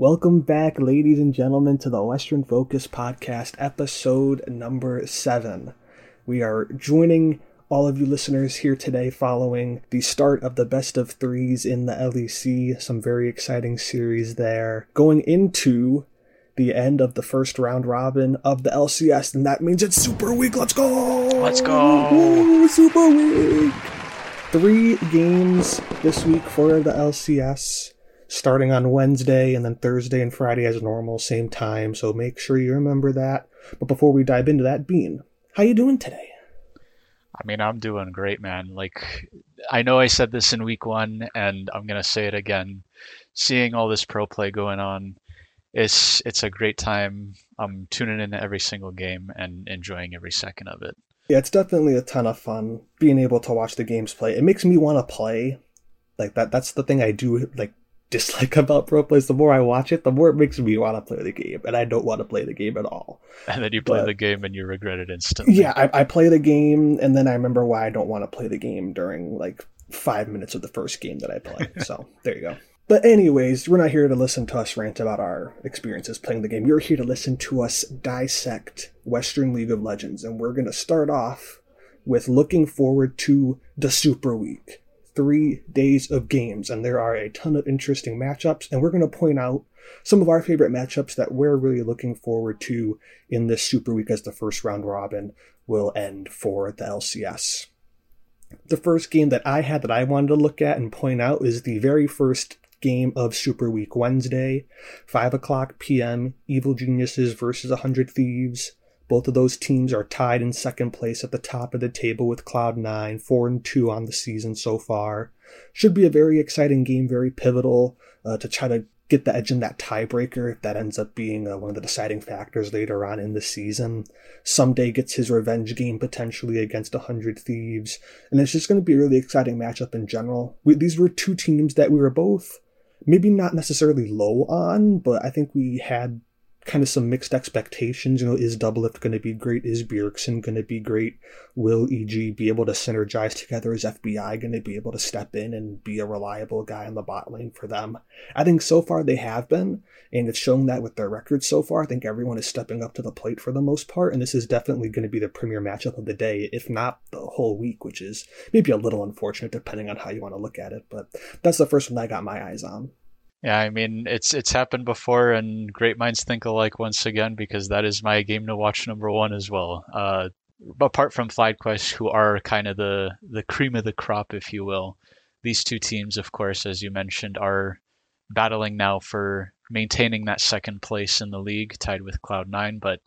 Welcome back, ladies and gentlemen, to the Western Focus Podcast, episode number 7. We are joining all of you listeners here today following the start of the best of threes in the LEC, some very exciting series there, going into the end of the first round robin of the LCS, and that means it's Super Week. Let's go! Let's go! Ooh, Super Week! 3 games this week for the LCS, starting on Wednesday and then Thursday and Friday as normal, same time. So make sure you remember that. But before we dive into that, Bean, how you doing today? I mean, I'm doing great, man. Like, I know I said this in week one, and I'm going to say it again. Seeing all this pro play going on, it's a great time. I'm tuning into every single game and enjoying every second of it. Yeah, it's definitely a ton of fun being able to watch the games play. It makes me want to play. Like, that's the thing I do, like, dislike about pro plays. The more I watch it, the more it makes me want to play the game, and I don't want to play the game at all. And then you play the game and you regret it instantly. Yeah, I play the game and then I remember why I don't want to play the game during like 5 minutes of the first game that I play. So there you go. But anyways, we're not here to listen to us rant about our experiences playing the game. You're here to listen to us dissect Western League of Legends, and we're going to start off with looking forward to the Super Week. 3 days of games, and there are a ton of interesting matchups, and we're going to point out some of our favorite matchups that we're really looking forward to in this Super Week as the first round robin will end for the LCS. The first game that I had that I wanted to look at and point out is the very first game of Super Week Wednesday, 5:00 p.m., Evil Geniuses versus 100 Thieves. Both of those teams are tied in second place at the top of the table with Cloud9, 4-2 on the season so far. Should be a very exciting game, very pivotal to try to get the edge in that tiebreaker if that ends up being one of the deciding factors later on in the season. Someday gets his revenge game potentially against 100 Thieves, and it's just going to be a really exciting matchup in general. These were two teams that we were both maybe not necessarily low on, but I think we had kind of some mixed expectations. You know, is Doublelift going to be great? Is Bjergsen going to be great? Will EG be able to synergize together? Is FBI going to be able to step in and be a reliable guy in the bot lane for them? I think so far they have been, and it's shown that with their records so far. I think everyone is stepping up to the plate for the most part, and this is definitely going to be the premier matchup of the day, if not the whole week, which is maybe a little unfortunate depending on how you want to look at it, but that's the first one I got my eyes on. Yeah, I mean, it's happened before, and great minds think alike once again, because that is my game to watch number one as well. Apart from FlyQuest, who are kind of the cream of the crop, if you will, these two teams, of course, as you mentioned, are battling now for maintaining that second place in the league, tied with Cloud9. But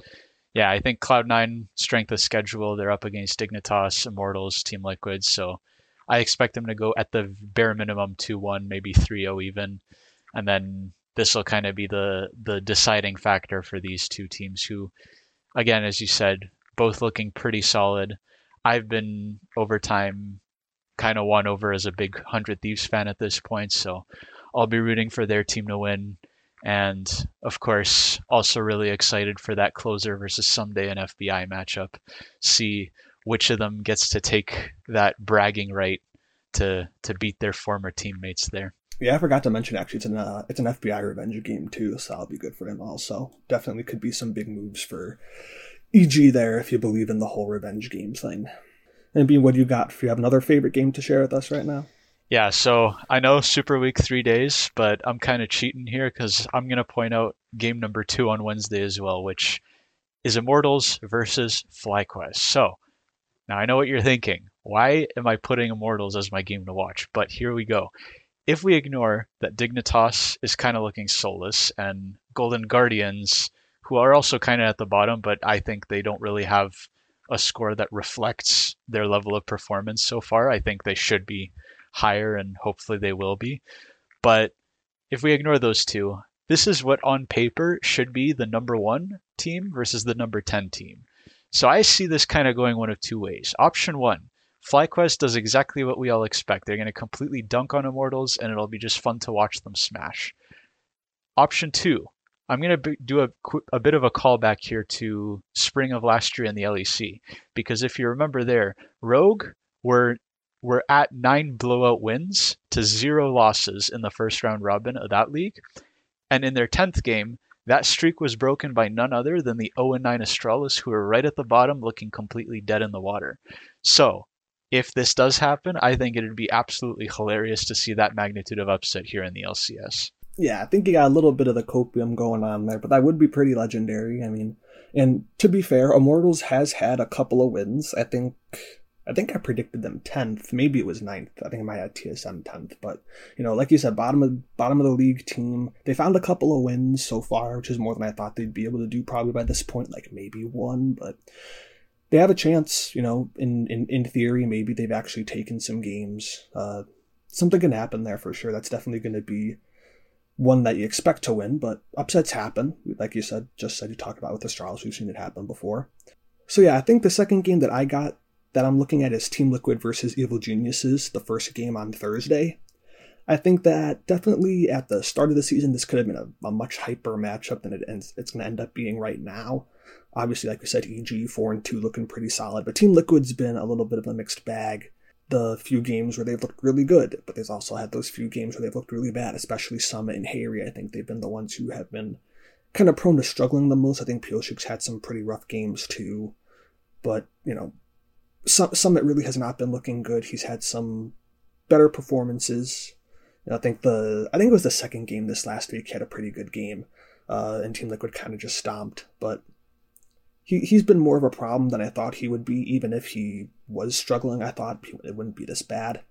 yeah, I think Cloud9, strength of schedule, they're up against Dignitas, Immortals, Team Liquid, so I expect them to go at the bare minimum 2-1, maybe 3-0 even. And then this will kind of be the deciding factor for these two teams who, again, as you said, both looking pretty solid. I've been, over time, kind of won over as a big 100 Thieves fan at this point, so I'll be rooting for their team to win. And, of course, also really excited for that closer versus someday an FBI matchup. See which of them gets to take that bragging right to beat their former teammates there. Yeah, I forgot to mention, actually, it's an FBI revenge game, too, so that'll be good for him also. Definitely could be some big moves for EG there if you believe in the whole revenge game thing. And Bean, what do you got? Do you have another favorite game to share with us right now? Yeah, so I know Super Week 3 days, but I'm kind of cheating here because I'm going to point out game number 2 on Wednesday as well, which is Immortals versus FlyQuest. So now I know what you're thinking. Why am I putting Immortals as my game to watch? But here we go. If we ignore that Dignitas is kind of looking soulless and Golden Guardians, who are also kind of at the bottom, but I think they don't really have a score that reflects their level of performance so far. I think they should be higher and hopefully they will be. But if we ignore those two, this is what on paper should be the number 1 team versus the number 10 team. So I see this kind of going one of two ways. Option 1. FlyQuest does exactly what we all expect. They're going to completely dunk on Immortals, and it'll be just fun to watch them smash. Option 2, I'm going to do a bit of a callback here to spring of last year in the LEC, because if you remember there, Rogue were at 9 blowout wins to 0 losses in the first round robin of that league, And in their 10th game, that streak was broken by none other than the 0-9 Astralis, who are right at the bottom looking completely dead in the water. So if this does happen, I think it would be absolutely hilarious to see that magnitude of upset here in the LCS. Yeah, I think you got a little bit of the copium going on there, but that would be pretty legendary. I mean, and to be fair, Immortals has had a couple of wins. I think I predicted them 10th. Maybe it was 9th. I think I might have TSM 10th. But, you know, like you said, bottom of the league team. They found a couple of wins so far, which is more than I thought they'd be able to do probably by this point, like maybe one. But they have a chance, you know, in theory. Maybe they've actually taken some games. Something can happen there for sure. That's definitely going to be one that you expect to win. But upsets happen. Like you said, you talked about with Astralis. We've seen it happen before. So, yeah, I think the second game that I got that I'm looking at is Team Liquid versus Evil Geniuses, the first game on Thursday. I think that definitely at the start of the season, this could have been a much hyper matchup than it's going to end up being right now. Obviously, like we said, EG 4-2 looking pretty solid, but Team Liquid's been a little bit of a mixed bag. The few games where they've looked really good, but they've also had those few games where they've looked really bad, especially Summit and Harry. I think they've been the ones who have been kind of prone to struggling the most. I think Pioshik's had some pretty rough games too, but, you know, Summit really has not been looking good. He's had some better performances. And I think it was the second game this last week. He had a pretty good game, and Team Liquid kind of just stomped. But he's been more of a problem than I thought he would be. Even if he was struggling, I thought it wouldn't be this bad.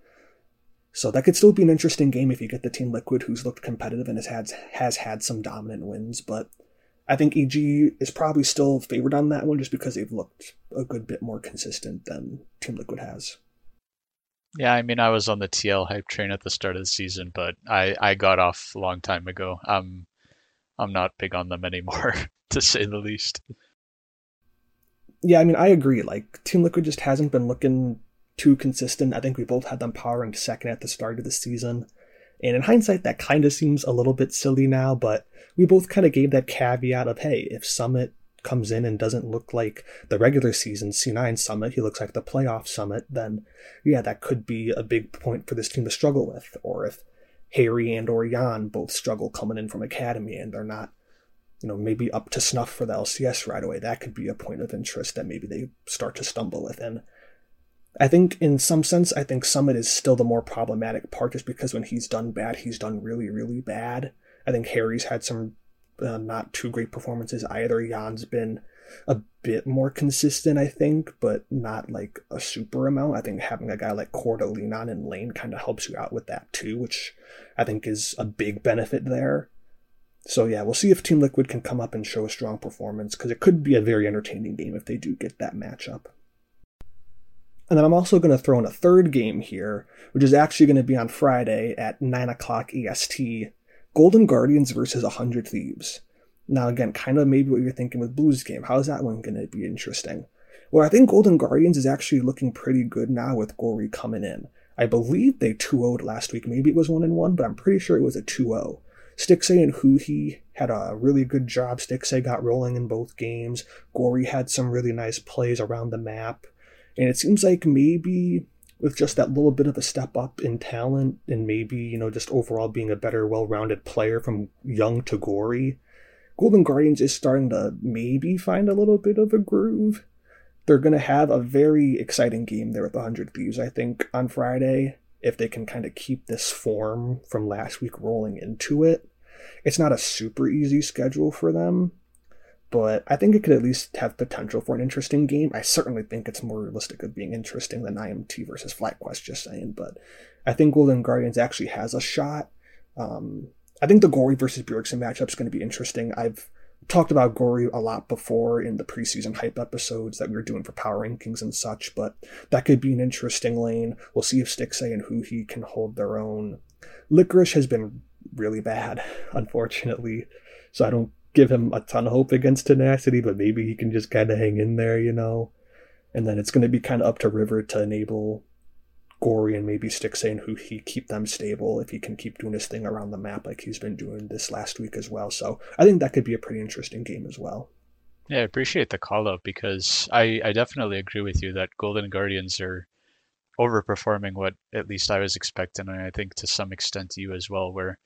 So that could still be an interesting game if you get the Team Liquid, who's looked competitive and has had some dominant wins. But I think EG is probably still favored on that one just because they've looked a good bit more consistent than Team Liquid has. Yeah, I mean, I was on the TL hype train at the start of the season, but I got off a long time ago. I'm not big on them anymore, to say the least. Yeah, I mean, I agree. Like, Team Liquid just hasn't been looking too consistent. I think we both had them powering second at the start of the season. And in hindsight, that kind of seems a little bit silly now, but we both kind of gave that caveat of, hey, if Summit comes in and doesn't look like the regular season C9 Summit, he looks like the playoff Summit, then, yeah, that could be a big point for this team to struggle with. Or if Harry and or Jan both struggle coming in from Academy and they're not, you know, maybe up to snuff for the LCS right away, that could be a point of interest that maybe they start to stumble with. And I think in some sense, I think Summit is still the more problematic part just because when he's done bad, he's done really, really bad. I think Harry's had some not too great performances either. Jan's been a bit more consistent, I think, but not like a super amount. I think having a guy like Core to lean on in lane kind of helps you out with that too, which I think is a big benefit there. So yeah, we'll see if Team Liquid can come up and show a strong performance because it could be a very entertaining game if they do get that matchup. And then I'm also going to throw in a third game here, which is actually going to be on Friday at 9 o'clock EST, Golden Guardians versus 100 Thieves. Now, again, kind of maybe what you're thinking with Blue's game. How is that one going to be interesting? Well, I think Golden Guardians is actually looking pretty good now with Gori coming in. I believe they 2-0'd last week. Maybe it was 1-1, but I'm pretty sure it was a 2-0. Stixay and Huhi had a really good job. Stixay got rolling in both games. Gori had some really nice plays around the map. And it seems like maybe with just that little bit of a step up in talent and maybe, you know, just overall being a better, well-rounded player from Young to Gori, Golden Guardians is starting to maybe find a little bit of a groove. They're going to have a very exciting game there with 100 Thieves, I think, on Friday, if they can kind of keep this form from last week rolling into it. It's not a super easy schedule for them, but I think it could at least have potential for an interesting game. I certainly think it's more realistic of being interesting than IMT versus FlyQuest, just saying, but I think Golden Guardians actually has a shot. I think the Gori versus Bjergsen matchup is going to be interesting. I've talked about Gori a lot before in the preseason hype episodes that we were doing for power rankings and such, but that could be an interesting lane. We'll see if Stixay and Huhi can hold their own. Licorice has been really bad, unfortunately, so I don't give him a ton of hope against Tenacity, but maybe he can just kind of hang in there, you know? And then it's going to be kind of up to River to enable Gori and maybe Stixay, who he keep them stable if he can keep doing his thing around the map like he's been doing this last week as well. So I think that could be a pretty interesting game as well. Yeah, I appreciate the call-up because I definitely agree with you that Golden Guardians are overperforming what at least I was expecting, and I think to some extent you as well, where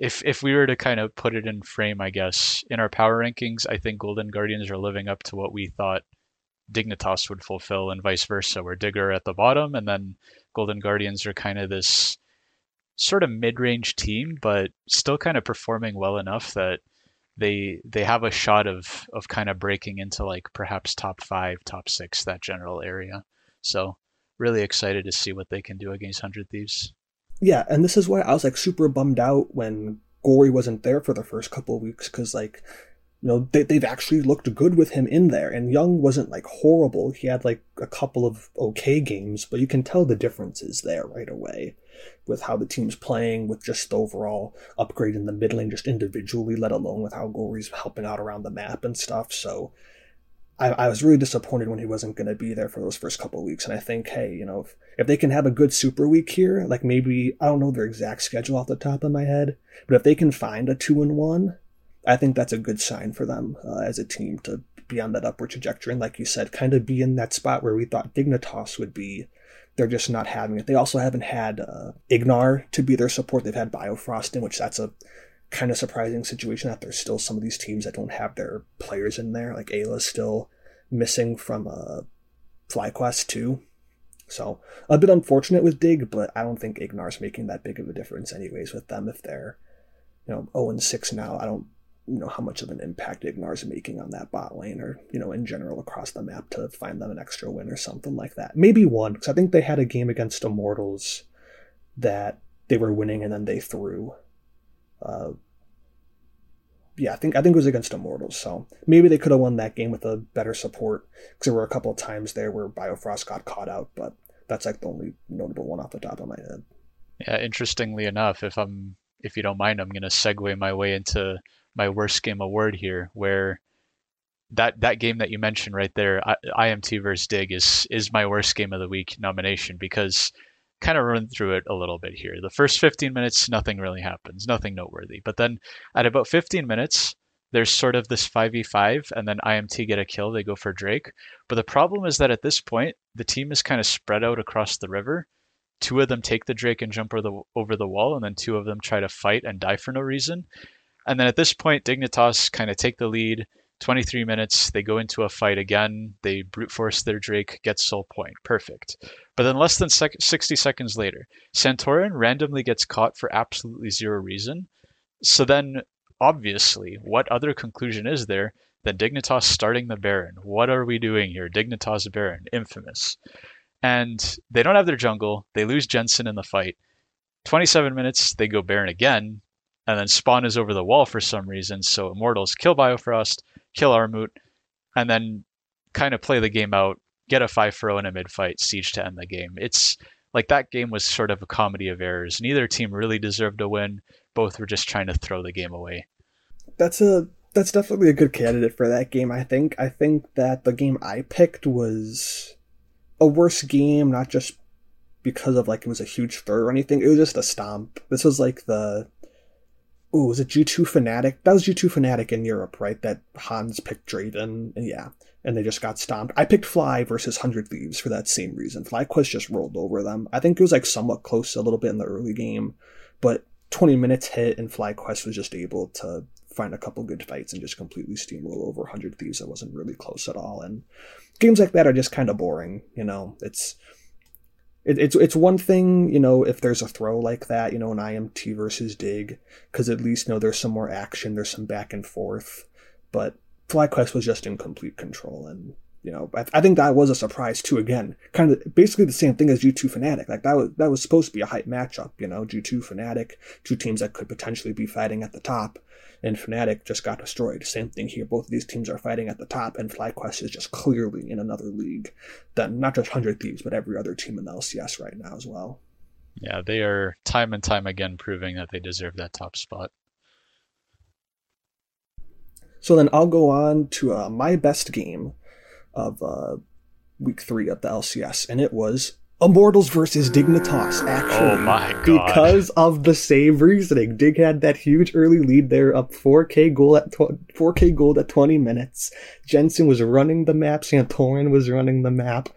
if we were to kind of put it in frame, I guess, in our power rankings, I think Golden Guardians are living up to what we thought Dignitas would fulfill and vice versa, where Digger at the bottom and then Golden Guardians are kind of this sort of mid-range team, but still kind of performing well enough that they have a shot of kind of breaking into like perhaps top 5, top 6, that general area. So really excited to see what they can do against 100 Thieves. Yeah, and this is why I was like super bummed out when Gori wasn't there for the first couple of weeks, because like, you know, they've actually looked good with him in there, and Young wasn't like horrible. He had like a couple of okay games, but you can tell the differences there right away with how the team's playing, with just the overall upgrade in the mid lane just individually, let alone with how Gori's helping out around the map and stuff. So I was really disappointed when he wasn't going to be there for those first couple of weeks. And I think, hey, you know, if they can have a good super week here, like maybe, I don't know their exact schedule off the top of my head, but if they can find a 2-1, I think that's a good sign for them as a team to be on that upward trajectory. And like you said, kind of be in that spot where we thought Dignitas would be. They're just not having it. They also haven't had Ignar to be their support. They've had Biofrost in, which that's a kind of surprising situation that there's still some of these teams that don't have their players in there. Like Ayla's still missing from FlyQuest too. So a bit unfortunate with Dig, but I don't think Ignar's making that big of a difference anyways with them. If they're, you know, 0-6 now, I don't know how much of an impact Ignar's making on that bot lane or, you know, in general across the map to find them an extra win or something like that. Maybe one, because I think they had a game against Immortals that they were winning and then they threw. Yeah, I think it was against Immortals, so maybe they could have won that game with a better support, because there were a couple of times there where Biofrost got caught out, but that's like the only notable one off the top of my head. Yeah, interestingly enough, if you don't mind, I'm going to segue my way into my worst game award here, where that game that you mentioned right there, IMT versus Dig, is my worst game of the week nomination, because kind of run through it a little bit here. The first 15 minutes, nothing really happens, nothing noteworthy. But then at about 15 minutes, there's sort of this 5v5, and then IMT get a kill. They go for Drake. But the problem is that at this point, the team is kind of spread out across the river. Two of them take the Drake and jump over the wall, and then two of them try to fight and die for no reason. And then at this point, Dignitas kind of take the lead. 23 minutes, they go into a fight again, they brute force their Drake, get sole point, perfect. But then less than 60 seconds later, Santorin randomly gets caught for absolutely zero reason. So then, obviously, what other conclusion is there than Dignitas starting the Baron? What are we doing here? Dignitas Baron, infamous. And they don't have their jungle, they lose Jensen in the fight. 27 minutes, they go Baron again, and then Spawn is over the wall for some reason, so Immortals kill Biofrost, kill Armut, and then kind of play the game out, get a 5-0 in a mid-fight, siege to end the game. It's like that game was sort of a comedy of errors. Neither team really deserved a win. Both were just trying to throw the game away. That's definitely a good candidate for that game, I think. I think that the game I picked was a worse game, not just because of like it was a huge throw or anything. It was just a stomp. This was like the... Ooh, was it G2 Fnatic? That was G2 Fnatic in Europe, right? That Hans picked Draven, and yeah, and they just got stomped. I picked Fly versus 100 Thieves for that same reason. FlyQuest just rolled over them. I think it was like somewhat close a little bit in the early game, but 20 minutes hit, and FlyQuest was just able to find a couple good fights and just completely steamroll over 100 Thieves. That wasn't really close at all, and games like that are just kind of boring, you know? It's one thing, you know, if there's a throw like that, you know, an IMT versus Dig, because at least, you know, there's some more action, there's some back and forth. But FlyQuest was just in complete control, and, you know, I think that was a surprise too. Again, kind of basically the same thing as G2 Fnatic. Like that was supposed to be a hype matchup, you know, G2 Fnatic, two teams that could potentially be fighting at the top, and Fnatic just got destroyed. Same thing here. Both of these teams are fighting at the top, and FlyQuest is just clearly in another league than not just 100 Thieves, but every other team in the LCS right now as well. Yeah, they are time and time again proving that they deserve that top spot. So then I'll go on to my best game of week 3 of the LCS, and it was Immortals versus Dignitas, actually. Oh my god. Because of the same reasoning. Dig had that huge early lead there, up 4k gold at 20 minutes. Jensen was running the map, Santorin was running the map.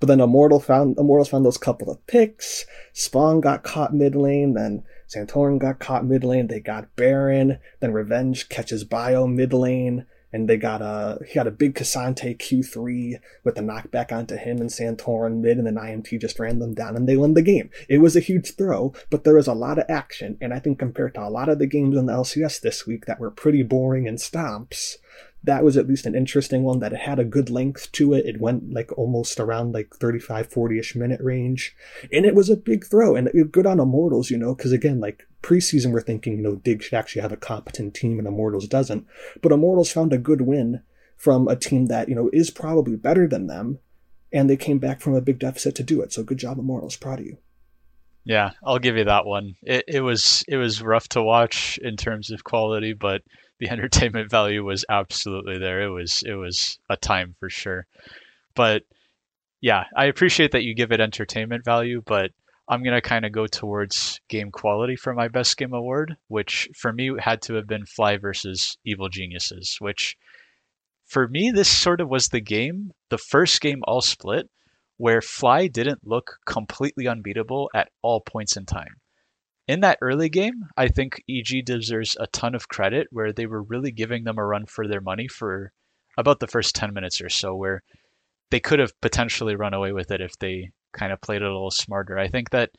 But then Immortals found those couple of picks. Spawn got caught mid lane, then Santorin got caught mid lane, they got Baron, then Revenge catches Bio mid lane, and they got he got a big Cassante Q3 with the knockback onto him and Santorin mid, and then IMT just ran them down and they won the game. It was a huge throw, but there was a lot of action, and I think compared to a lot of the games in the LCS this week that were pretty boring and stomps, that was at least an interesting one, that it had a good length to it. It went like almost around like 35, 40-ish minute range, and it was a big throw, and good on Immortals, you know, because again, like, preseason we're thinking, you know, Dig should actually have a competent team and Immortals doesn't, but Immortals found a good win from a team that, you know, is probably better than them, and they came back from a big deficit to do it. So good job, Immortals, proud of you. Yeah, I'll give you that one. It was rough to watch in terms of quality, but the entertainment value was absolutely there. It was a time for sure. But yeah, I appreciate that you give it entertainment value, but I'm going to kind of go towards game quality for my best game award, which for me had to have been Fly versus Evil Geniuses, which for me, this sort of was the game, the first game all split, where Fly didn't look completely unbeatable at all points in time. In that early game, I think EG deserves a ton of credit, where they were really giving them a run for their money for about the first 10 minutes or so, where they could have potentially run away with it if they kind of played it a little smarter. I think that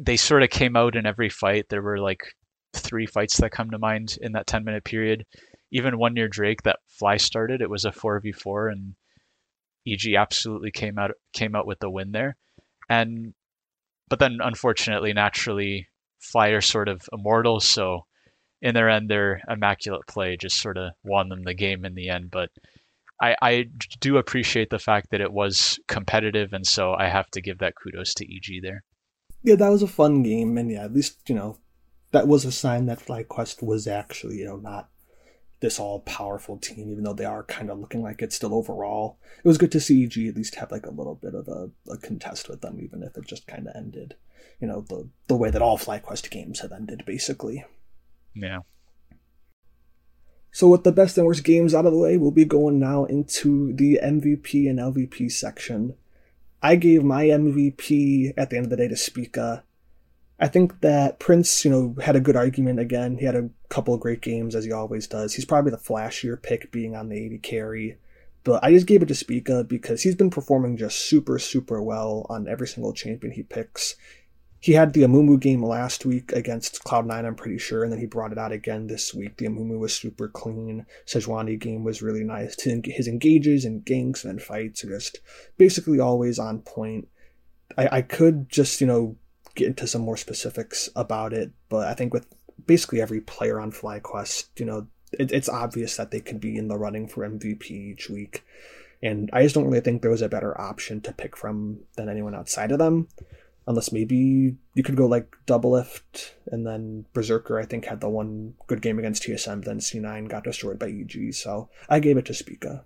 they sort of came out in every fight. There were like 3 fights that come to mind in that 10-minute period. Even one near Drake that Fly started, it was a 4v4, and EG absolutely came out with the win there. But then, unfortunately, naturally, Fly are sort of Immortals, so in their end, their immaculate play just sort of won them the game in the end. But I do appreciate the fact that it was competitive, and so I have to give that kudos to EG there. Yeah, that was a fun game, and yeah, at least, you know, that was a sign that FlyQuest was actually, you know, not this all-powerful team, even though they are kind of looking like it still overall. It was good to see EG at least have like a little bit of a contest with them, even if it just kind of ended, you know, the way that all FlyQuest games have ended, basically. Yeah. So with the best and worst games out of the way, we'll be going now into the MVP and LVP section. I gave my MVP at the end of the day to Spica. I think that Prince, you know, had a good argument again. He had a couple of great games, as he always does. He's probably the flashier pick, being on the 80 carry. But I just gave it to Spica because he's been performing just super, super well on every single champion he picks. He had the Amumu game last week against Cloud9, I'm pretty sure, and then he brought it out again this week. The Amumu was super clean. Sejuani game was really nice. His engages and ganks and fights are just basically always on point. I could just, you know, get into some more specifics about it, but I think with basically every player on FlyQuest, you know, it's obvious that they could be in the running for MVP each week, and I just don't really think there was a better option to pick from than anyone outside of them, unless maybe you could go like Doublelift, and then Berserker I think had the one good game against TSM, then C9 got destroyed by EG, so I gave it to Spica.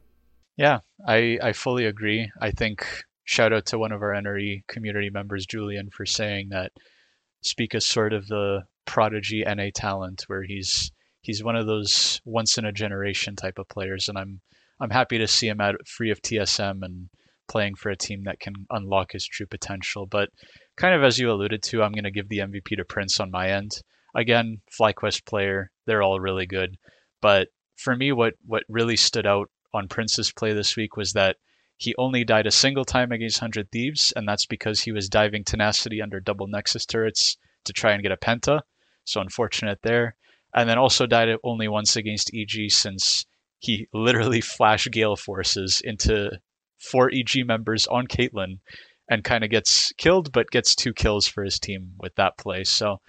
Yeah, I fully agree. I think shout out to one of our NRE community members, Julian, for saying that Spica's sort of the prodigy NA talent, where he's one of those once in a generation type of players, and I'm happy to see him out free of TSM and playing for a team that can unlock his true potential. But kind of as you alluded to, I'm going to give the MVP to Prince on my end. Again, FlyQuest player, they're all really good, but for me, what really stood out on Prince's play this week was that he only died a single time against 100 Thieves, and that's because he was diving Tenacity under double Nexus turrets to try and get a penta, so unfortunate there. And then also died only once against EG, since he literally flashed Gale Forces into 4 EG members on Caitlyn and kind of gets killed, but gets 2 kills for his team with that play. So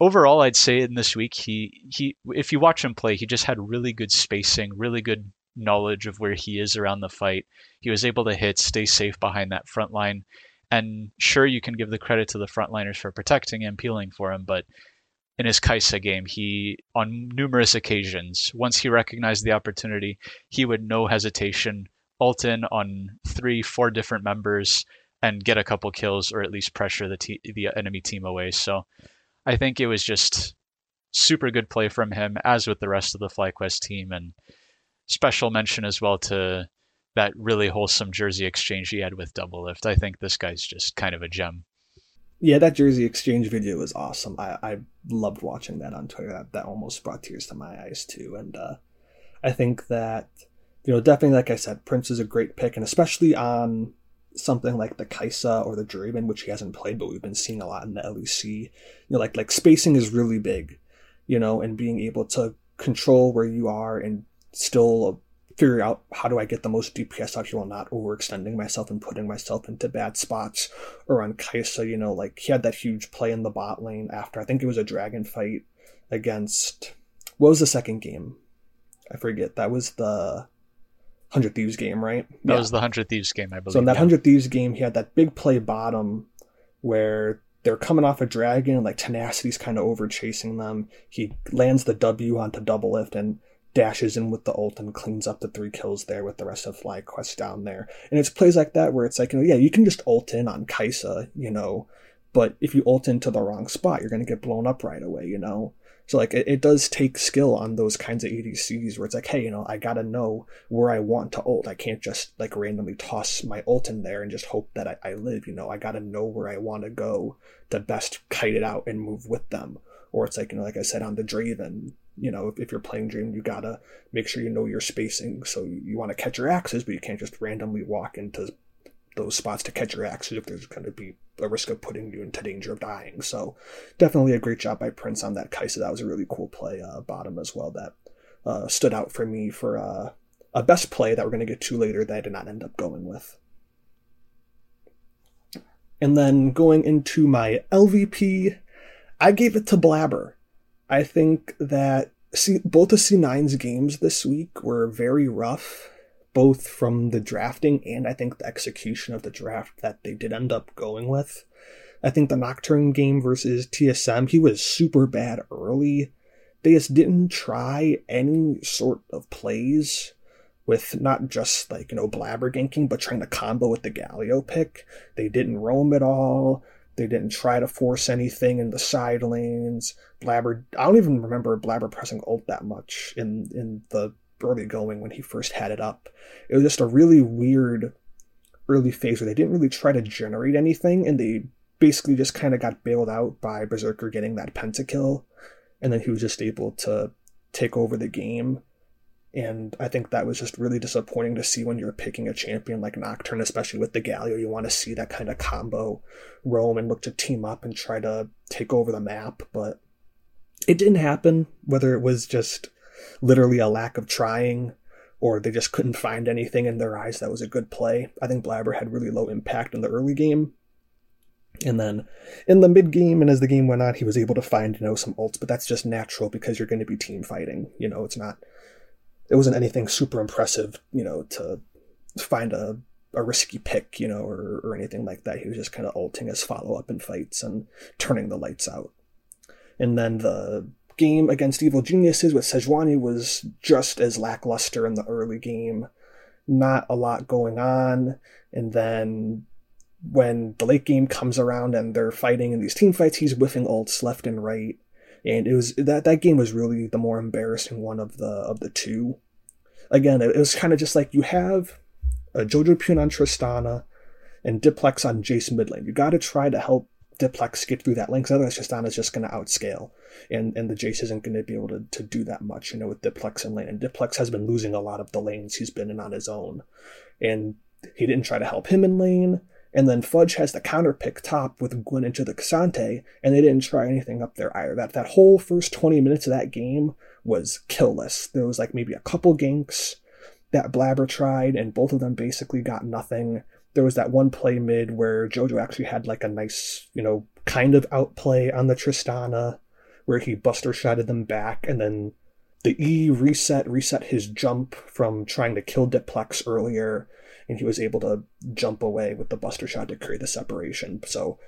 overall, I'd say in this week, he if you watch him play, he just had really good spacing, really good knowledge of where he is around the fight. He was able to hit, stay safe behind that front line, and sure, you can give the credit to the frontliners for protecting him, peeling for him, but in his Kai'Sa game, he, on numerous occasions, once he recognized the opportunity, he would no hesitation ult in on 3-4 different members and get a couple kills, or at least pressure the enemy team away. So I think it was just super good play from him, as with the rest of the FlyQuest team. And special mention as well to that really wholesome jersey exchange he had with Doublelift. I think this guy's just kind of a gem. Yeah, that jersey exchange video was awesome. I loved watching that on Twitter. That almost brought tears to my eyes too. And I think that, you know, definitely, like I said, Prince is a great pick, and especially on something like the Kai'Sa or the Draven, which he hasn't played, but we've been seeing a lot in the LEC. You know, like spacing is really big, you know, and being able to control where you are and still figure out how do I get the most DPS out here while not overextending myself and putting myself into bad spots. Or on Kai'Sa, you know, like he had that huge play in the bot lane after, I think it was a dragon fight against, what was the second game? I forget. That was the 100 Thieves game, right? That was the 100 Thieves game, I believe. So in that 100 Thieves game, he had that big play bottom where they're coming off a dragon, like Tenacity's kind of over chasing them. He lands the W onto Doublelift and dashes in with the ult and cleans up the 3 kills there with the rest of FlyQuest down there. And it's plays like that where it's like, you know, yeah, you can just ult in on Kai'Sa, you know, but if you ult into the wrong spot, you're going to get blown up right away, you know? So, like, it does take skill on those kinds of ADCs where it's like, hey, you know, I got to know where I want to ult. I can't just, like, randomly toss my ult in there and just hope that I live, you know? I got to know where I want to go to best kite it out and move with them. Or it's like, you know, like I said, on the Draven, you know, if you're playing Draven, you got to make sure you know your spacing. So you want to catch your axes, but you can't just randomly walk into those spots to catch your axes if there's going to be a risk of putting you into danger of dying. So definitely a great job by Prince on that Kai'Sa. That was a really cool play bottom as well that stood out for me for a best play that we're going to get to later that I did not end up going with. And then going into my LVP, I gave it to Blaber. I think that both of C9's games this week were very rough, both from the drafting and I think the execution of the draft that they did end up going with. I think the Nocturne game versus TSM, he was super bad early. They just didn't try any sort of plays with not just, like, you know, Blaber ganking, but trying to combo with the Galio pick. They didn't roam at all. They didn't try to force anything in the side lanes. Blaber, I don't even remember Blaber pressing ult that much in the early going when he first had it up. It was just a really weird early phase where they didn't really try to generate anything, and they basically just kind of got bailed out by Berserker getting that pentakill, and then he was just able to take over the game. And I think that was just really disappointing to see when you're picking a champion like Nocturne, especially with the Galio. You want to see that kind of combo roam and look to team up and try to take over the map, but it didn't happen, whether it was just literally a lack of trying or they just couldn't find anything in their eyes that was a good play. I think Blaber had really low impact in the early game, and then in the mid game and as the game went on, he was able to find, you know, some ults, but that's just natural because you're going to be team fighting, you know. It wasn't anything super impressive, you know, to find a risky pick, you know, or anything like that. He was just kind of ulting his follow-up in fights and turning the lights out. And then the game against Evil Geniuses with Sejuani was just as lackluster in the early game. Not a lot going on. And then when the late game comes around and they're fighting in these team fights, he's whiffing ults left and right. And it was that game was really the more embarrassing one of the two. Again, it was kind of just like you have Jojo Pyun on Tristana and Diplex on Jace mid lane. You got to try to help Diplex get through that lane, because otherwise Tristana's just going to outscale, and the Jace isn't going to be able to do that much, you know, with Diplex in lane. And Diplex has been losing a lot of the lanes he's been in on his own, and he didn't try to help him in lane. And then Fudge has the counter pick top with Gwyn into the Cassante, and they didn't try anything up there either. That whole first 20 minutes of that game was killless. There was like maybe a couple ganks that Blaber tried, and both of them basically got nothing. There was that one play mid where Jojo actually had like a nice, you know, kind of outplay on the Tristana where he buster shotted them back, and then the E reset his jump from trying to kill Diplex earlier, and he was able to jump away with the buster shot to create the separation. So,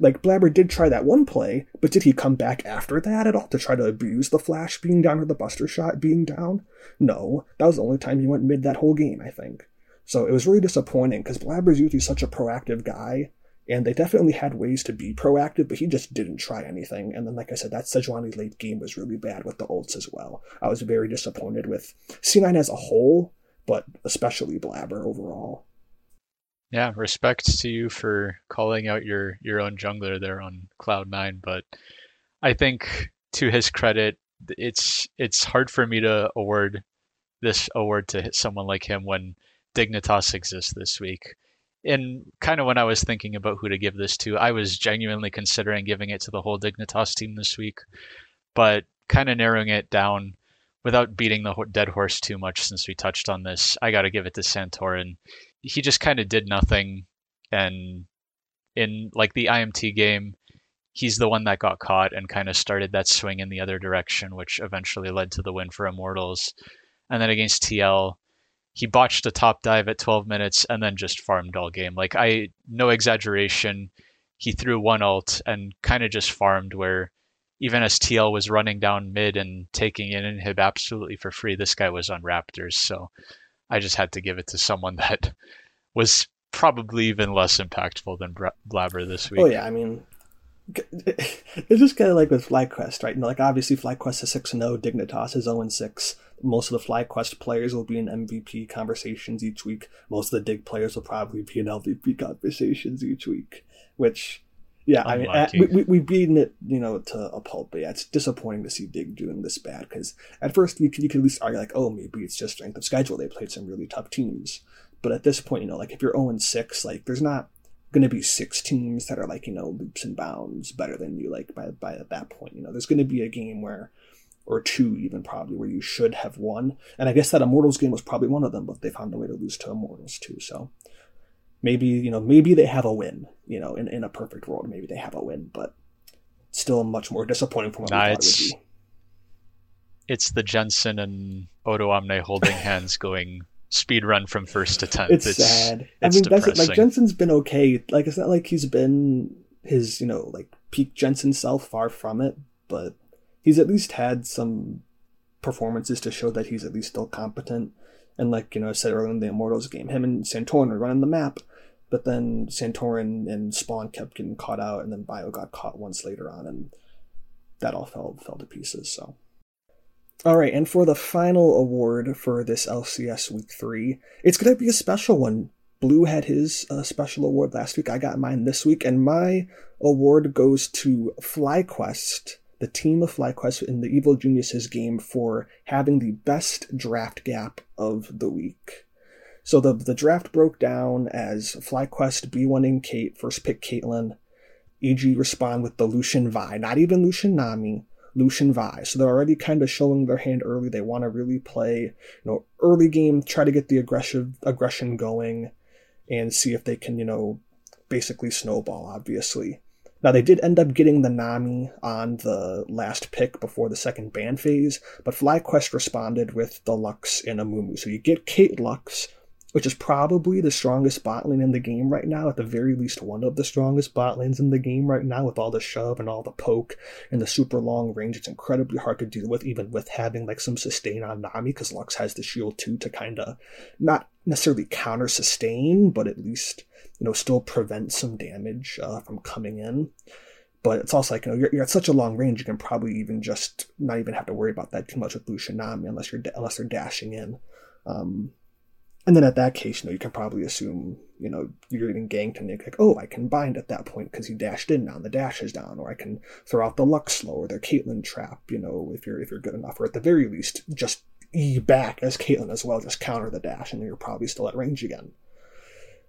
like, Blaber did try that one play, but did he come back after that at all to try to abuse the flash being down or the buster shot being down? No, that was the only time he went mid that whole game, I think. So it was really disappointing because Blaber's usually such a proactive guy, and they definitely had ways to be proactive, but he just didn't try anything. And then, like I said, that Sejuani late game was really bad with the ults as well. I was very disappointed with C9 as a whole, but especially Blaber overall. Yeah, respect to you for calling out your own jungler there on Cloud9, but I think to his credit, it's hard for me to award this award to someone like him when Dignitas exists this week. And kind of when I was thinking about who to give this to, I was genuinely considering giving it to the whole Dignitas team this week, but kind of narrowing it down without beating the dead horse too much since we touched on this, I got to give it to Santorin. He just kind of did nothing. And in like the IMT game, he's the one that got caught and kind of started that swing in the other direction, which eventually led to the win for Immortals. And then against TL, he botched a top dive at 12 minutes and then just farmed all game. Like, no exaggeration, he threw one ult and kind of just farmed, where even as TL was running down mid and taking in inhib absolutely for free, this guy was on Raptors. So I just had to give it to someone that was probably even less impactful than Blaber this week. Oh yeah, I mean, it's just kind of like with FlyQuest, right? And like, obviously FlyQuest is 6-0, Dignitas is 0-6. Most of the FlyQuest players will be in MVP conversations each week. Most of the Dig players will probably be in LVP conversations each week, which, yeah, unlucky. I mean, we've beaten it, you know, to a pulp, but yeah, it's disappointing to see Dig doing this bad, because at first you could at least argue, like, oh, maybe it's just strength of schedule. They played some really tough teams. But at this point, you know, like, if you're 0-6, like, there's not going to be 6 teams that are, like, you know, leaps and bounds better than you, like, by that point. You know, there's going to be a game where, or 2 even probably, where you should have won, and I guess that Immortals game was probably one of them, but they found a way to lose to Immortals too. So maybe, you know, maybe they have a win, you know, in a perfect world, maybe they have a win, but still much more disappointing from what we thought it would be. It's the Jensen and Odoamne holding hands going speed run from first to 10th. It's sad. It's, I mean, depressing. That's it. Like, Jensen's been okay. Like, it's not like he's been his, you know, like, peak Jensen self, far from it, but he's at least had some performances to show that he's at least still competent. And like, you know, I said earlier in the Immortals game, him and Santorin were running the map, but then Santorin and Spawn kept getting caught out, and then Bio got caught once later on, and that all fell to pieces. So, all right, and for the final award for this LCS Week 3, it's going to be a special one. Blue had his special award last week. I got mine this week, and my award goes to FlyQuest, the team of FlyQuest in the Evil Geniuses game, for having the best draft gap of the week. So the draft broke down as FlyQuest B1ing Kate, first pick Caitlyn, EG respond with the Lucian Vi, not even Lucian Nami, Lucian Vi. So they're already kind of showing their hand early. They want to really play, you know, early game, try to get the aggression going, and see if they can, you know, basically snowball, obviously. Now, they did end up getting the Nami on the last pick before the second ban phase, but FlyQuest responded with the Lux and Amumu. So you get Kate Lux, which is probably the strongest bot lane in the game right now, at the very least one of the strongest bot lanes in the game right now, with all the shove and all the poke and the super long range. It's incredibly hard to deal with, even with having like some sustain on Nami, because Lux has the shield too to kind of not necessarily counter sustain, but at least, you know, still prevent some damage from coming in. But it's also like, you know, you're at such a long range, you can probably even just not even have to worry about that too much with Lucian Nami, unless they're dashing in. And then at that case, you know, you can probably assume, you know, you're getting ganked, and you're like, oh, I can bind at that point because he dashed in, now the dash is down, or I can throw out the Lux slow or their Caitlyn trap, you know, if you're good enough, or at the very least just E back as Caitlyn as well, just counter the dash, and then you're probably still at range again.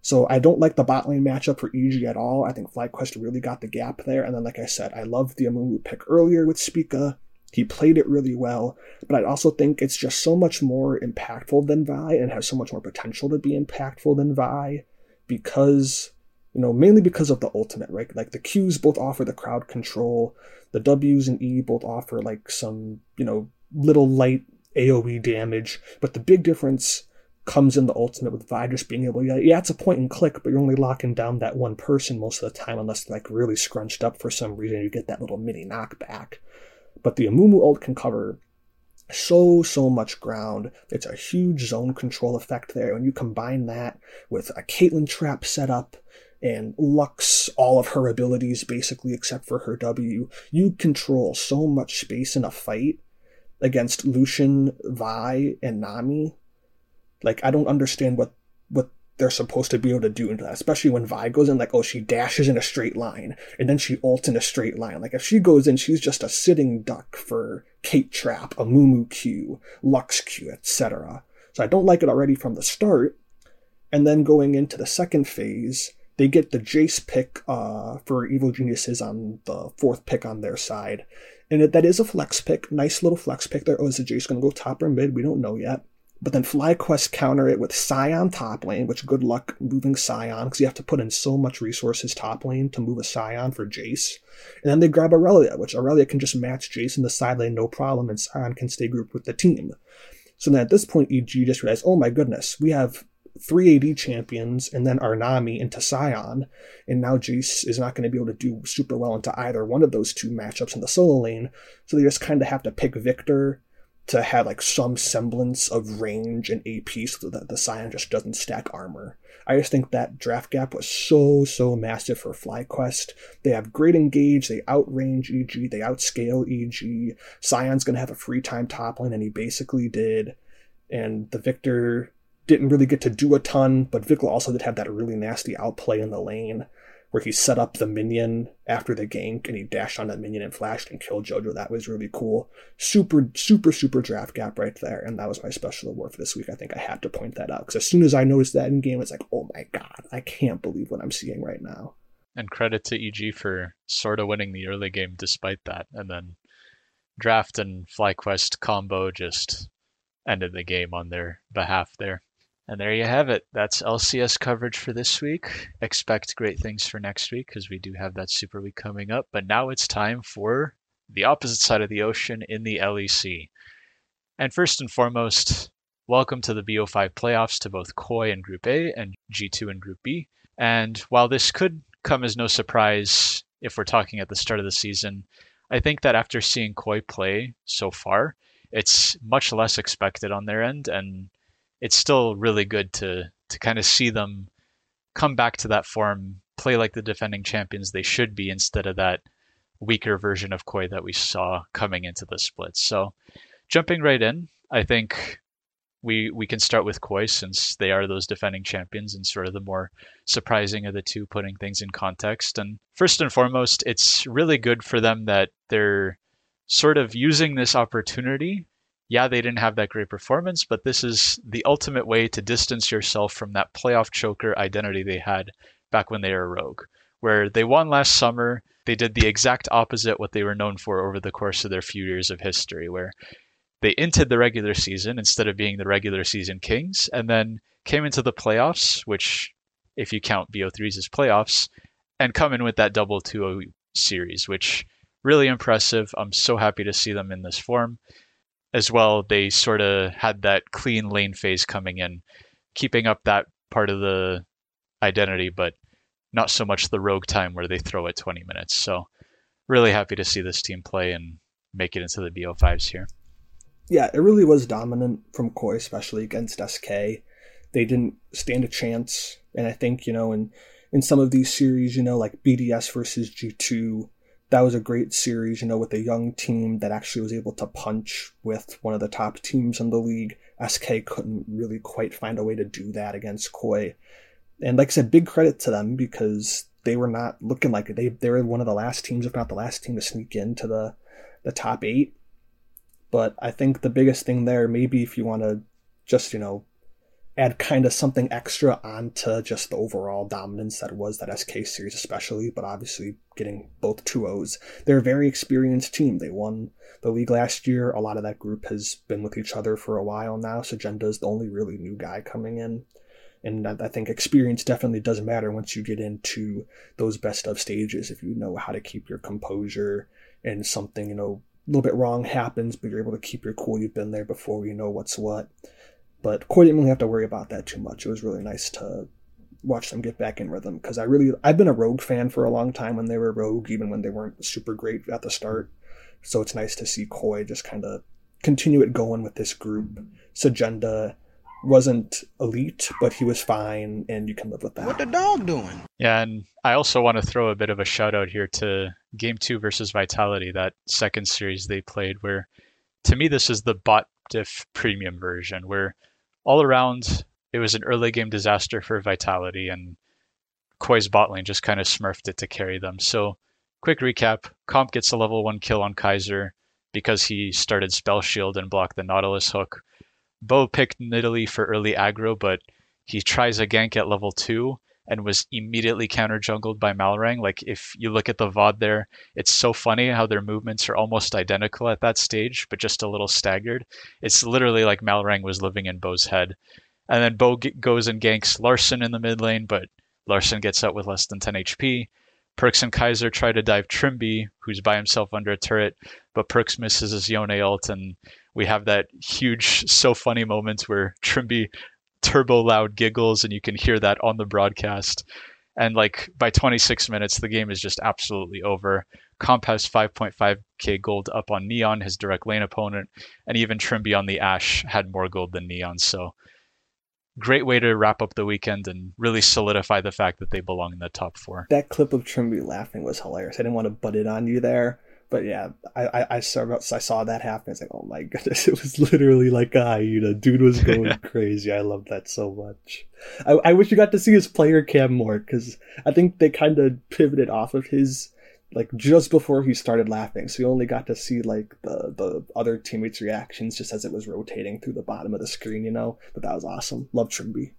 So I don't like the bot lane matchup for EG at all. I think FlyQuest really got the gap there. And then, like I said, I loved the Amumu pick earlier with Spica. He played it really well. But I also think it's just so much more impactful than Vi, and has so much more potential to be impactful than Vi, because, you know, mainly because of the ultimate, right? Like, the Qs both offer the crowd control. The Ws and E both offer, like, some, you know, little light AoE damage. But the big difference comes in the ultimate with Vi just being able to, yeah, it's a point and click, but you're only locking down that one person most of the time, unless they're like really scrunched up for some reason, you get that little mini knockback. But the Amumu ult can cover so much ground. It's a huge zone control effect there. When you combine that with a Caitlyn trap setup and Lux, all of her abilities basically except for her W, you control so much space in a fight against Lucian, Vi, and Nami. Like, I don't understand what they're supposed to be able to do into that, especially when Vi goes in, like, oh, she dashes in a straight line, and then she ults in a straight line. Like, if she goes in, she's just a sitting duck for Kate Trap, Amumu Q, Lux Q, etc. So I don't like it already from the start. And then going into the second phase, they get the Jace pick for Evil Geniuses on the fourth pick on their side. And that is a flex pick, nice little flex pick there. Oh, is the Jace going to go top or mid? We don't know yet. But then FlyQuest counter it with Scion top lane, which good luck moving Scion, because you have to put in so much resources top lane to move a Scion for Jace. And then they grab Aurelia, which Aurelia can just match Jace in the side lane, no problem, and Scion can stay grouped with the team. So then at this point, EG just realized, oh my goodness, we have three AD champions and then Arnami into Scion, and now Jace is not going to be able to do super well into either one of those two matchups in the solo lane, so they just kind of have to pick Victor to have like some semblance of range and AP so that the Scion just doesn't stack armor. I just think that draft gap was so massive for FlyQuest. They have great engage, they outrange EG, they outscale EG. Scion's going to have a free time top lane, and he basically did. And the Victor didn't really get to do a ton, but Vikla also did have that really nasty outplay in the lane where he set up the minion after the gank and he dashed on that minion and flashed and killed Jojo. That was really cool. Super draft gap right there. And that was my special award for this week. I think I had to point that out, because as soon as I noticed that in game, it's like, oh my God, I can't believe what I'm seeing right now. And credit to EG for sort of winning the early game despite that. And then draft and FlyQuest combo just ended the game on their behalf there. And there you have it. That's LCS coverage for this week. Expect great things for next week, because we do have that Super Week coming up. But now it's time for the opposite side of the ocean in the LEC. And first and foremost, welcome to the BO5 playoffs to both KOI in Group A and G2 in Group B. And while this could come as no surprise if we're talking at the start of the season, I think that after seeing KOI play so far, it's much less expected on their end, and it's still really good to kind of see them come back to that form, play like the defending champions they should be instead of that weaker version of KOI that we saw coming into the split. So jumping right in, I think we can start with KOI, since they are those defending champions and sort of the more surprising of the two, putting things in context. And first and foremost, it's really good for them that they're sort of using this opportunity. Yeah, they didn't have that great performance, but this is the ultimate way to distance yourself from that playoff choker identity they had back when they were Rogue, where they won last summer. They did the exact opposite what they were known for over the course of their few years of history, where they entered the regular season instead of being the regular season kings, and then came into the playoffs, which, if you count BO3s as playoffs, and come in with that double 2-0 series, which really impressive. I'm so happy to see them in this form. As well, they sort of had that clean lane phase coming in, keeping up that part of the identity, but not so much the Rogue time where they throw it 20 minutes. So really happy to see this team play and make it into the BO5s here. Yeah, it really was dominant from KOI, especially against SK. They didn't stand a chance. And I think, you know, in some of these series, you know, like BDS versus G2, that was a great series, you know, with a young team that actually was able to punch with one of the top teams in the league. SK couldn't really quite find a way to do that against KOI. And like I said, big credit to them, because they were not looking like it. They were one of the last teams, if not the last team, to sneak into the top eight. But I think the biggest thing there, maybe if you want to just, you know, add kind of something extra onto just the overall dominance that was that SK series especially, but obviously getting both 2-0s. They're a very experienced team. They won the league last year. A lot of that group has been with each other for a while now, so Jenda's the only really new guy coming in. And I think experience definitely does matter once you get into those best of stages, if you know how to keep your composure and something, you know, a little bit wrong happens, but you're able to keep your cool. You've been there before, you know what's what. But KOI didn't really have to worry about that too much. It was really nice to watch them get back in rhythm, because I've been a Rogue fan for a long time when they were Rogue, even when they weren't super great at the start. So it's nice to see KOI just kind of continue it going with this group. Sajenda wasn't elite, but he was fine, and you can live with that. What the dog doing? Yeah, and I also want to throw a bit of a shout out here to Game 2 versus Vitality, that second series they played, where to me this is the bot diff premium version, where all around, it was an early game disaster for Vitality, and KOI's bot lane just kind of smurfed it to carry them. So quick recap, Comp gets a level 1 kill on Kaiser because he started Spell Shield and blocked the Nautilus hook. Bo picked Nidalee for early aggro, but he tries a gank at level 2 and was immediately counter-jungled by Malrang. Like, if you look at the VOD there, it's so funny how their movements are almost identical at that stage, but just a little staggered. It's literally like Malrang was living in Bo's head. And then Bo goes and ganks Larson in the mid lane, but Larson gets out with less than 10 HP. Perks and Kaiser try to dive Trimby, who's by himself under a turret, but Perks misses his Yone ult, and we have that huge, so funny moment where Trimby turbo loud giggles, and you can hear that on the broadcast. And like by 26 minutes, the game is just absolutely over. Comp has 5.5k gold up on Neon, his direct lane opponent, and even Trimby on the Ashe had more gold than Neon. So great way to wrap up the weekend and really solidify the fact that they belong in the top four. That clip of Trimby laughing was hilarious. I didn't want to butt it on you there. But yeah, I saw that happen. It's like, oh my goodness, it was literally like a hyena. Dude was going crazy. I love that so much. I wish you got to see his player cam more, because I think they kind of pivoted off of his, like, just before he started laughing. So you only got to see like the other teammates' reactions just as it was rotating through the bottom of the screen, you know. But that was awesome. Love Trimby.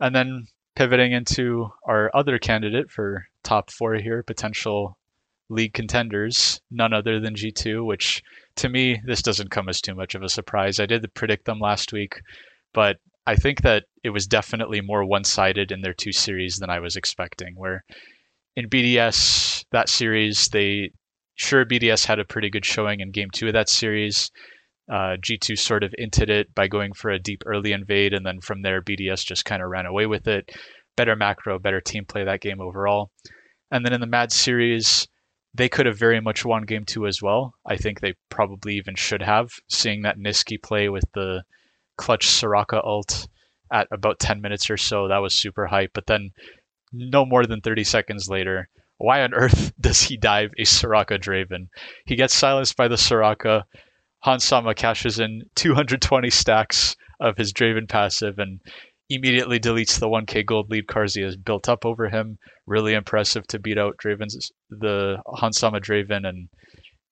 And then pivoting into our other candidate for top four here, potential league contenders, none other than G2, which to me, this doesn't come as too much of a surprise. I did predict them last week, but I think that it was definitely more one-sided in their two series than I was expecting, where in BDS, that series, BDS had a pretty good showing in game 2 of that series. G2 sort of inted it by going for a deep early invade, and then from there, BDS just kind of ran away with it. Better macro, better team play that game overall. And then in the MAD series, they could have very much won game 2 as well. I think they probably even should have, seeing that Niski play with the clutch Soraka ult at about 10 minutes or so. That was super hype. But then no more than 30 seconds later, why on earth does he dive a Soraka Draven? He gets silenced by the Soraka. Hansama cashes in 220 stacks of his Draven passive and immediately deletes the 1k gold lead Karzy has built up over him. Really impressive to beat out the Hansama Draven, and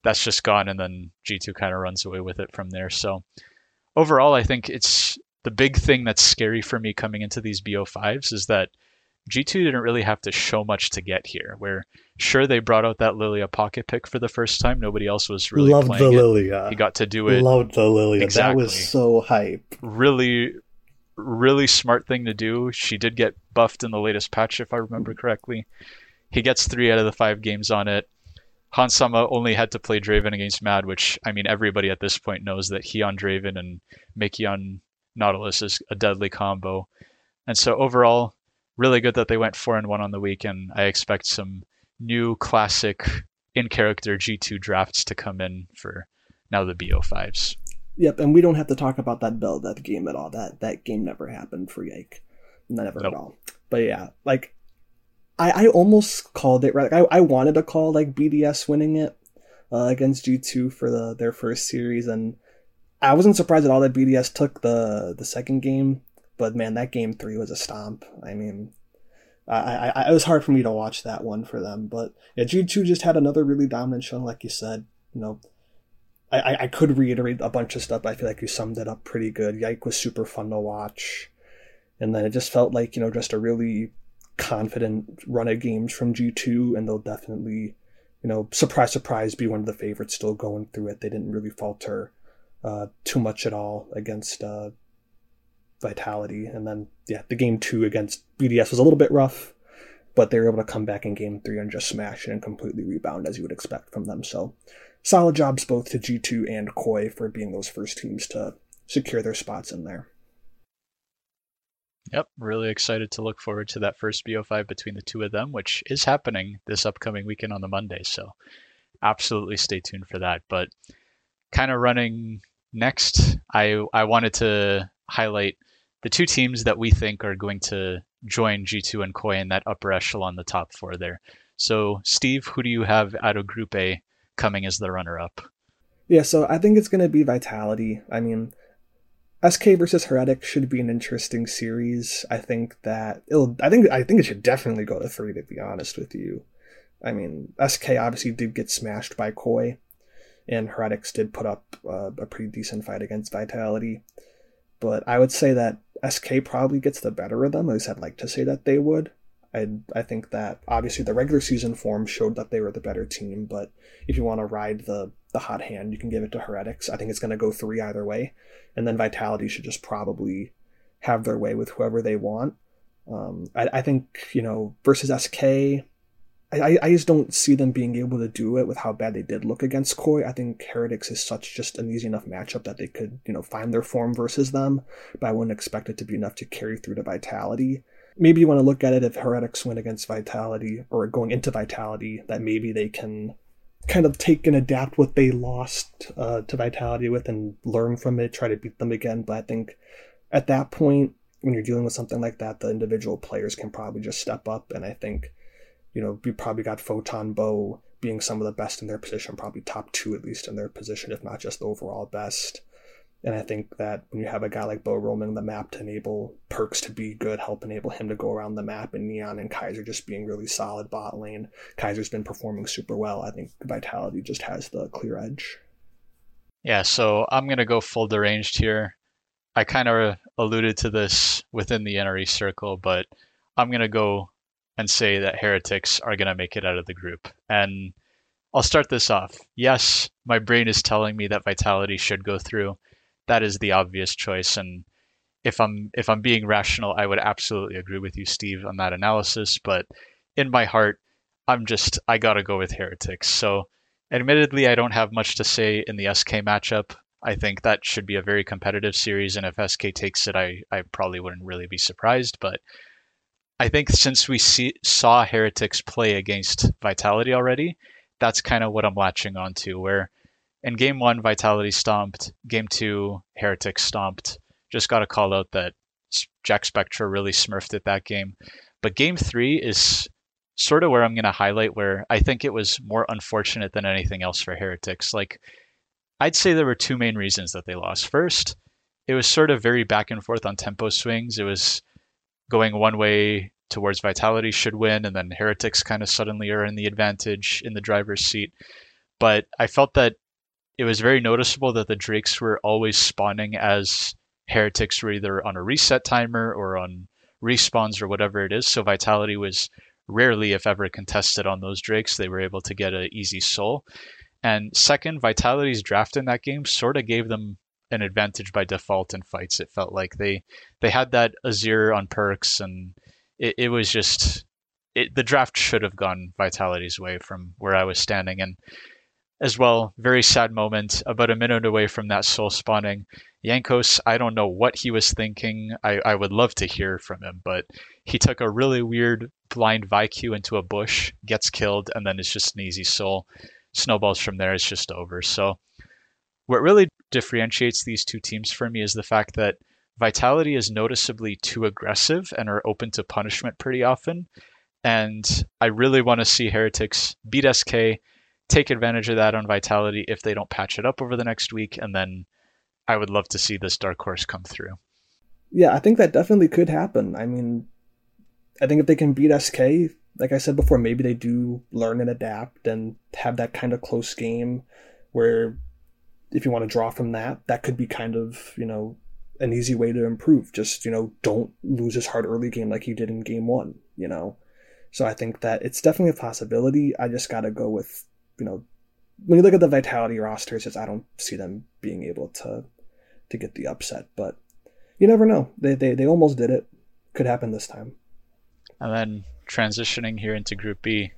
that's just gone, and then G2 kind of runs away with it from there. So overall, I think it's the big thing that's scary for me coming into these BO5s is that G2 didn't really have to show much to get here, where sure, they brought out that Lilia pocket pick for the first time. Nobody else was really playing the Lilia. He got to do it. Loved the Lilia. Exactly. That was so hype. Really smart thing to do. She did get buffed in the latest patch, if I remember correctly. He gets 3 out of the 5 games on it. Hansama only had to play Draven against MAD, which, I mean, everybody at this point knows that he on Draven and Mickey on Nautilus is a deadly combo. And so overall, really good that they went 4-1 on the week, and I expect some new classic in-character G2 drafts to come in for now the BO5s. Yep, and we don't have to talk about that build, that game at all. That game never happened for Yike. Never. At all. But yeah, like, I almost called it, right? I wanted to call, like, BDS winning it against G2 for their first series, and I wasn't surprised at all that BDS took the second game, but man, that game 3 was a stomp. I mean, I it was hard for me to watch that one for them, but yeah, G2 just had another really dominant showing, like you said, you know. I could reiterate a bunch of stuff, but I feel like you summed it up pretty good. Yike was super fun to watch. And then it just felt like, you know, just a really confident run of games from G2, and they'll definitely, you know, surprise, surprise, be one of the favorites still going through it. They didn't really falter too much at all against Vitality. And then, yeah, the game 2 against BDS was a little bit rough, but they were able to come back in game 3 and just smash it and completely rebound, as you would expect from them. So solid jobs both to G2 and KOI for being those first teams to secure their spots in there. Yep, really excited to look forward to that first BO5 between the two of them, which is happening this upcoming weekend on the Monday. So absolutely stay tuned for that. But kind of running next, I wanted to highlight the two teams that we think are going to join G2 and KOI in that upper echelon, the top four there. So Steve, who do you have out of Group A coming as the runner-up? Yeah, so I think it's going to be Vitality. I mean, SK versus Heretics should be an interesting series. I think it should definitely go to 3, to be honest with you. I mean, SK obviously did get smashed by KOI, and Heretics did put up a pretty decent fight against Vitality. But I would say that SK probably gets the better of them, at least I'd like to say that they would. I think that obviously the regular season form showed that they were the better team, but if you want to ride the hot hand, you can give it to Heretics. I think it's going to go 3 either way, and then Vitality should just probably have their way with whoever they want. I think, you know, versus SK, I just don't see them being able to do it with how bad they did look against KOI. I think Heretics is such just an easy enough matchup that they could, you know, find their form versus them, but I wouldn't expect it to be enough to carry through to Vitality. Maybe you want to look at it if Heretics win against Vitality, or going into Vitality, that maybe they can kind of take and adapt what they lost to Vitality with and learn from it, try to beat them again. But I think at that point, when you're dealing with something like that, the individual players can probably just step up. And I think, you know, you probably got Photon Bow being some of the best in their position, probably top 2 at least in their position, if not just the overall best. And I think that when you have a guy like Bo roaming the map to enable Perks to be good, help enable him to go around the map, and Neon and Kaiser just being really solid bot lane, Kaiser's been performing super well. I think Vitality just has the clear edge. Yeah, so I'm going to go full deranged here. I kind of alluded to this within the NRE circle, but I'm going to go and say that Heretics are going to make it out of the group. And I'll start this off. Yes, my brain is telling me that Vitality should go through. That is the obvious choice, and if I'm being rational, I would absolutely agree with you, Steve, on that analysis. But in my heart, I gotta go with Heretics. So, admittedly, I don't have much to say in the SK matchup. I think that should be a very competitive series, and if SK takes it, I probably wouldn't really be surprised. But I think since we saw Heretics play against Vitality already, that's kind of what I'm latching onto, where in game 1, Vitality stomped. Game 2, Heretics stomped. Just got to call out that Jack Spectre really smurfed it that game. But game 3 is sort of where I'm going to highlight where I think it was more unfortunate than anything else for Heretics. Like, I'd say there were 2 main reasons that they lost. First, it was sort of very back and forth on tempo swings. It was going one way towards Vitality should win, and then Heretics kind of suddenly are in the advantage in the driver's seat. But I felt that it was very noticeable that the Drakes were always spawning as Heretics were either on a reset timer or on respawns or whatever it is. So Vitality was rarely, if ever, contested on those Drakes. They were able to get an easy soul. And second, Vitality's draft in that game sort of gave them an advantage by default in fights. It felt like they had that Azir on Perks, and it was just the draft should have gone Vitality's way from where I was standing. And as well, very sad moment, about a minute away from that soul spawning. Jankos, I don't know what he was thinking. I would love to hear from him, but he took a really weird blind VQ into a bush, gets killed, and then it's just an easy soul. Snowballs from there, it's just over. So what really differentiates these 2 teams for me is the fact that Vitality is noticeably too aggressive and are open to punishment pretty often. And I really want to see Heretics beat SK, take advantage of that on Vitality if they don't patch it up over the next week, and then I would love to see this dark horse come through. Yeah, I think that definitely could happen. I mean, I think if they can beat SK, like I said before, maybe they do learn and adapt and have that kind of close game where if you want to draw from that, that could be kind of, you know, an easy way to improve. Just, you know, don't lose his hard early game like you did in game 1, you know? So I think that it's definitely a possibility. I just got to go with, you know, when you look at the Vitality rosters, I don't see them being able to get the upset, but you never know. They almost did it. Could happen this time. And then transitioning here into Group B,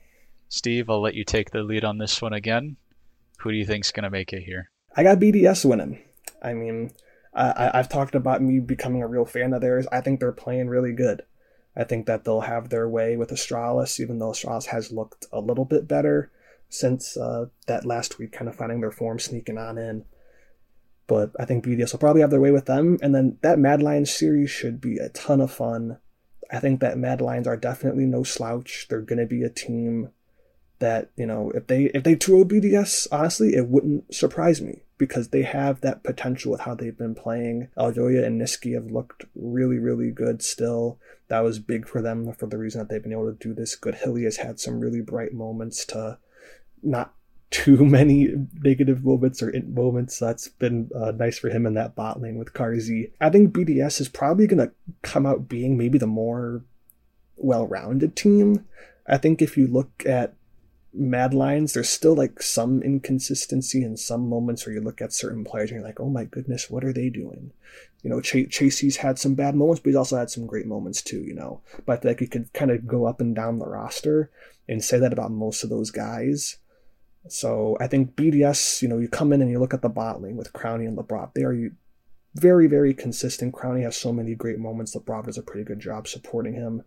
Steve, I'll let you take the lead on this one again. Who do you think's going to make it here? I got BDS winning. I mean, I've talked about me becoming a real fan of theirs. I think they're playing really good. I think that they'll have their way with Astralis, even though Astralis has looked a little bit better since that last week, kind of finding their form, sneaking on in. But I think BDS will probably have their way with them. And then that MAD Lions series should be a ton of fun. I think that MAD Lions are definitely no slouch. They're going to be a team that, you know, if they 2-0 BDS, honestly, it wouldn't surprise me because they have that potential with how they've been playing. Aljoya and Niski have looked really, really good still. That was big for them for the reason that they've been able to do this. Good Hilly has had some really bright moments to not too many negative moments or int moments. That's been nice for him in that bot lane with Karzi. I think BDS is probably going to come out being maybe the more well-rounded team. I think if you look at MAD Lions, there's still like some inconsistency in some moments where you look at certain players and you're like, oh my goodness, what are they doing? You know, Chasey's had some bad moments, but he's also had some great moments too, you know. But I feel like you could kind of go up and down the roster and say that about most of those guys. So I think BDS, you know, you come in and you look at the bot lane with Crownie and LeBron. They are very, very consistent. Crownie has so many great moments. LeBron does a pretty good job supporting him.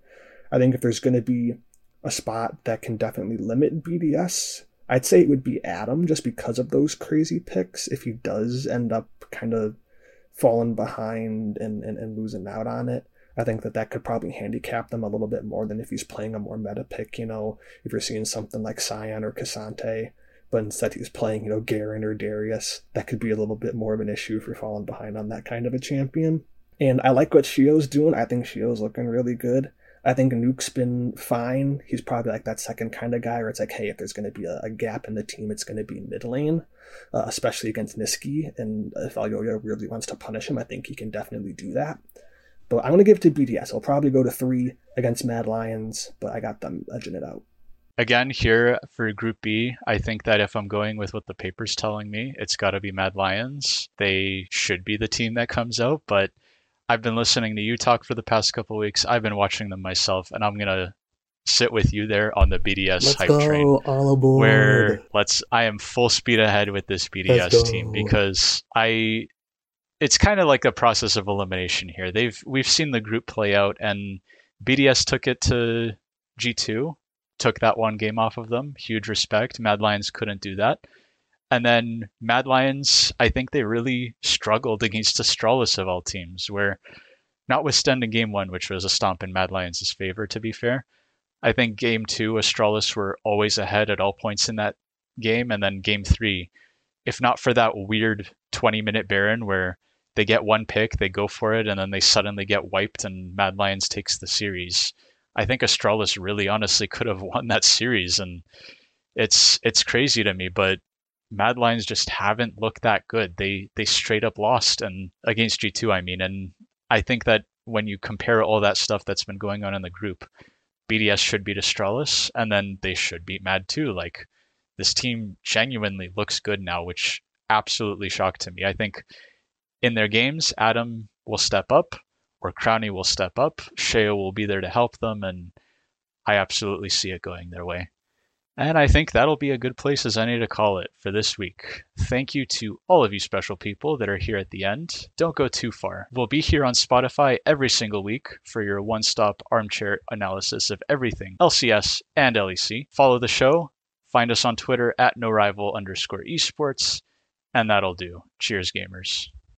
I think if there's going to be a spot that can definitely limit BDS, I'd say it would be Adam, just because of those crazy picks. If he does end up kind of falling behind and losing out on it, I think that could probably handicap them a little bit more than if he's playing a more meta pick, you know, if you're seeing something like Scion or Cassante, but instead he's playing, you know, Garen or Darius, that could be a little bit more of an issue for falling behind on that kind of a champion. And I like what Shio's doing. I think Shio's looking really good. I think Nuke's been fine. He's probably like that second kind of guy where it's like, hey, if there's going to be a gap in the team, it's going to be mid lane, especially against Niski. And if Aljoya really wants to punish him, I think he can definitely do that. But I'm going to give it to BDS. I'll probably go to 3 against MAD Lions, but I got them edging it out. Again, here for Group B, I think that if I'm going with what the paper's telling me, it's got to be MAD Lions. They should be the team that comes out, but I've been listening to you talk for the past couple of weeks. I've been watching them myself, and I'm going to sit with you there on the BDS hype train. All aboard. I am full speed ahead with this BDS team because it's kind of like a process of elimination here. We've seen the group play out, and BDS took it to G2, took that one game off of them. Huge respect. MAD Lions couldn't do that. And then MAD Lions, I think they really struggled against Astralis of all teams, where notwithstanding game 1, which was a stomp in MAD Lions' favor, to be fair, I think game 2, Astralis were always ahead at all points in that game. And then game 3, if not for that weird 20-minute Baron where they get one pick, they go for it, and then they suddenly get wiped and MAD Lions takes the series, I think Astralis really honestly could have won that series. And it's crazy to me, but MAD Lions just haven't looked that good. They straight up lost and against G2, I mean. And I think that when you compare all that stuff that's been going on in the group, BDS should beat Astralis, and then they should beat MAD too. Like, this team genuinely looks good now, which absolutely shocked to me. I think in their games, Adam will step up, or Crownie will step up. Sheo will be there to help them, and I absolutely see it going their way. And I think that'll be a good place as any to call it for this week. Thank you to all of you special people that are here at the end. Don't go too far. We'll be here on Spotify every single week for your one-stop armchair analysis of everything LCS and LEC. Follow the show. Find us on Twitter at NoRival_esports. And that'll do. Cheers, gamers.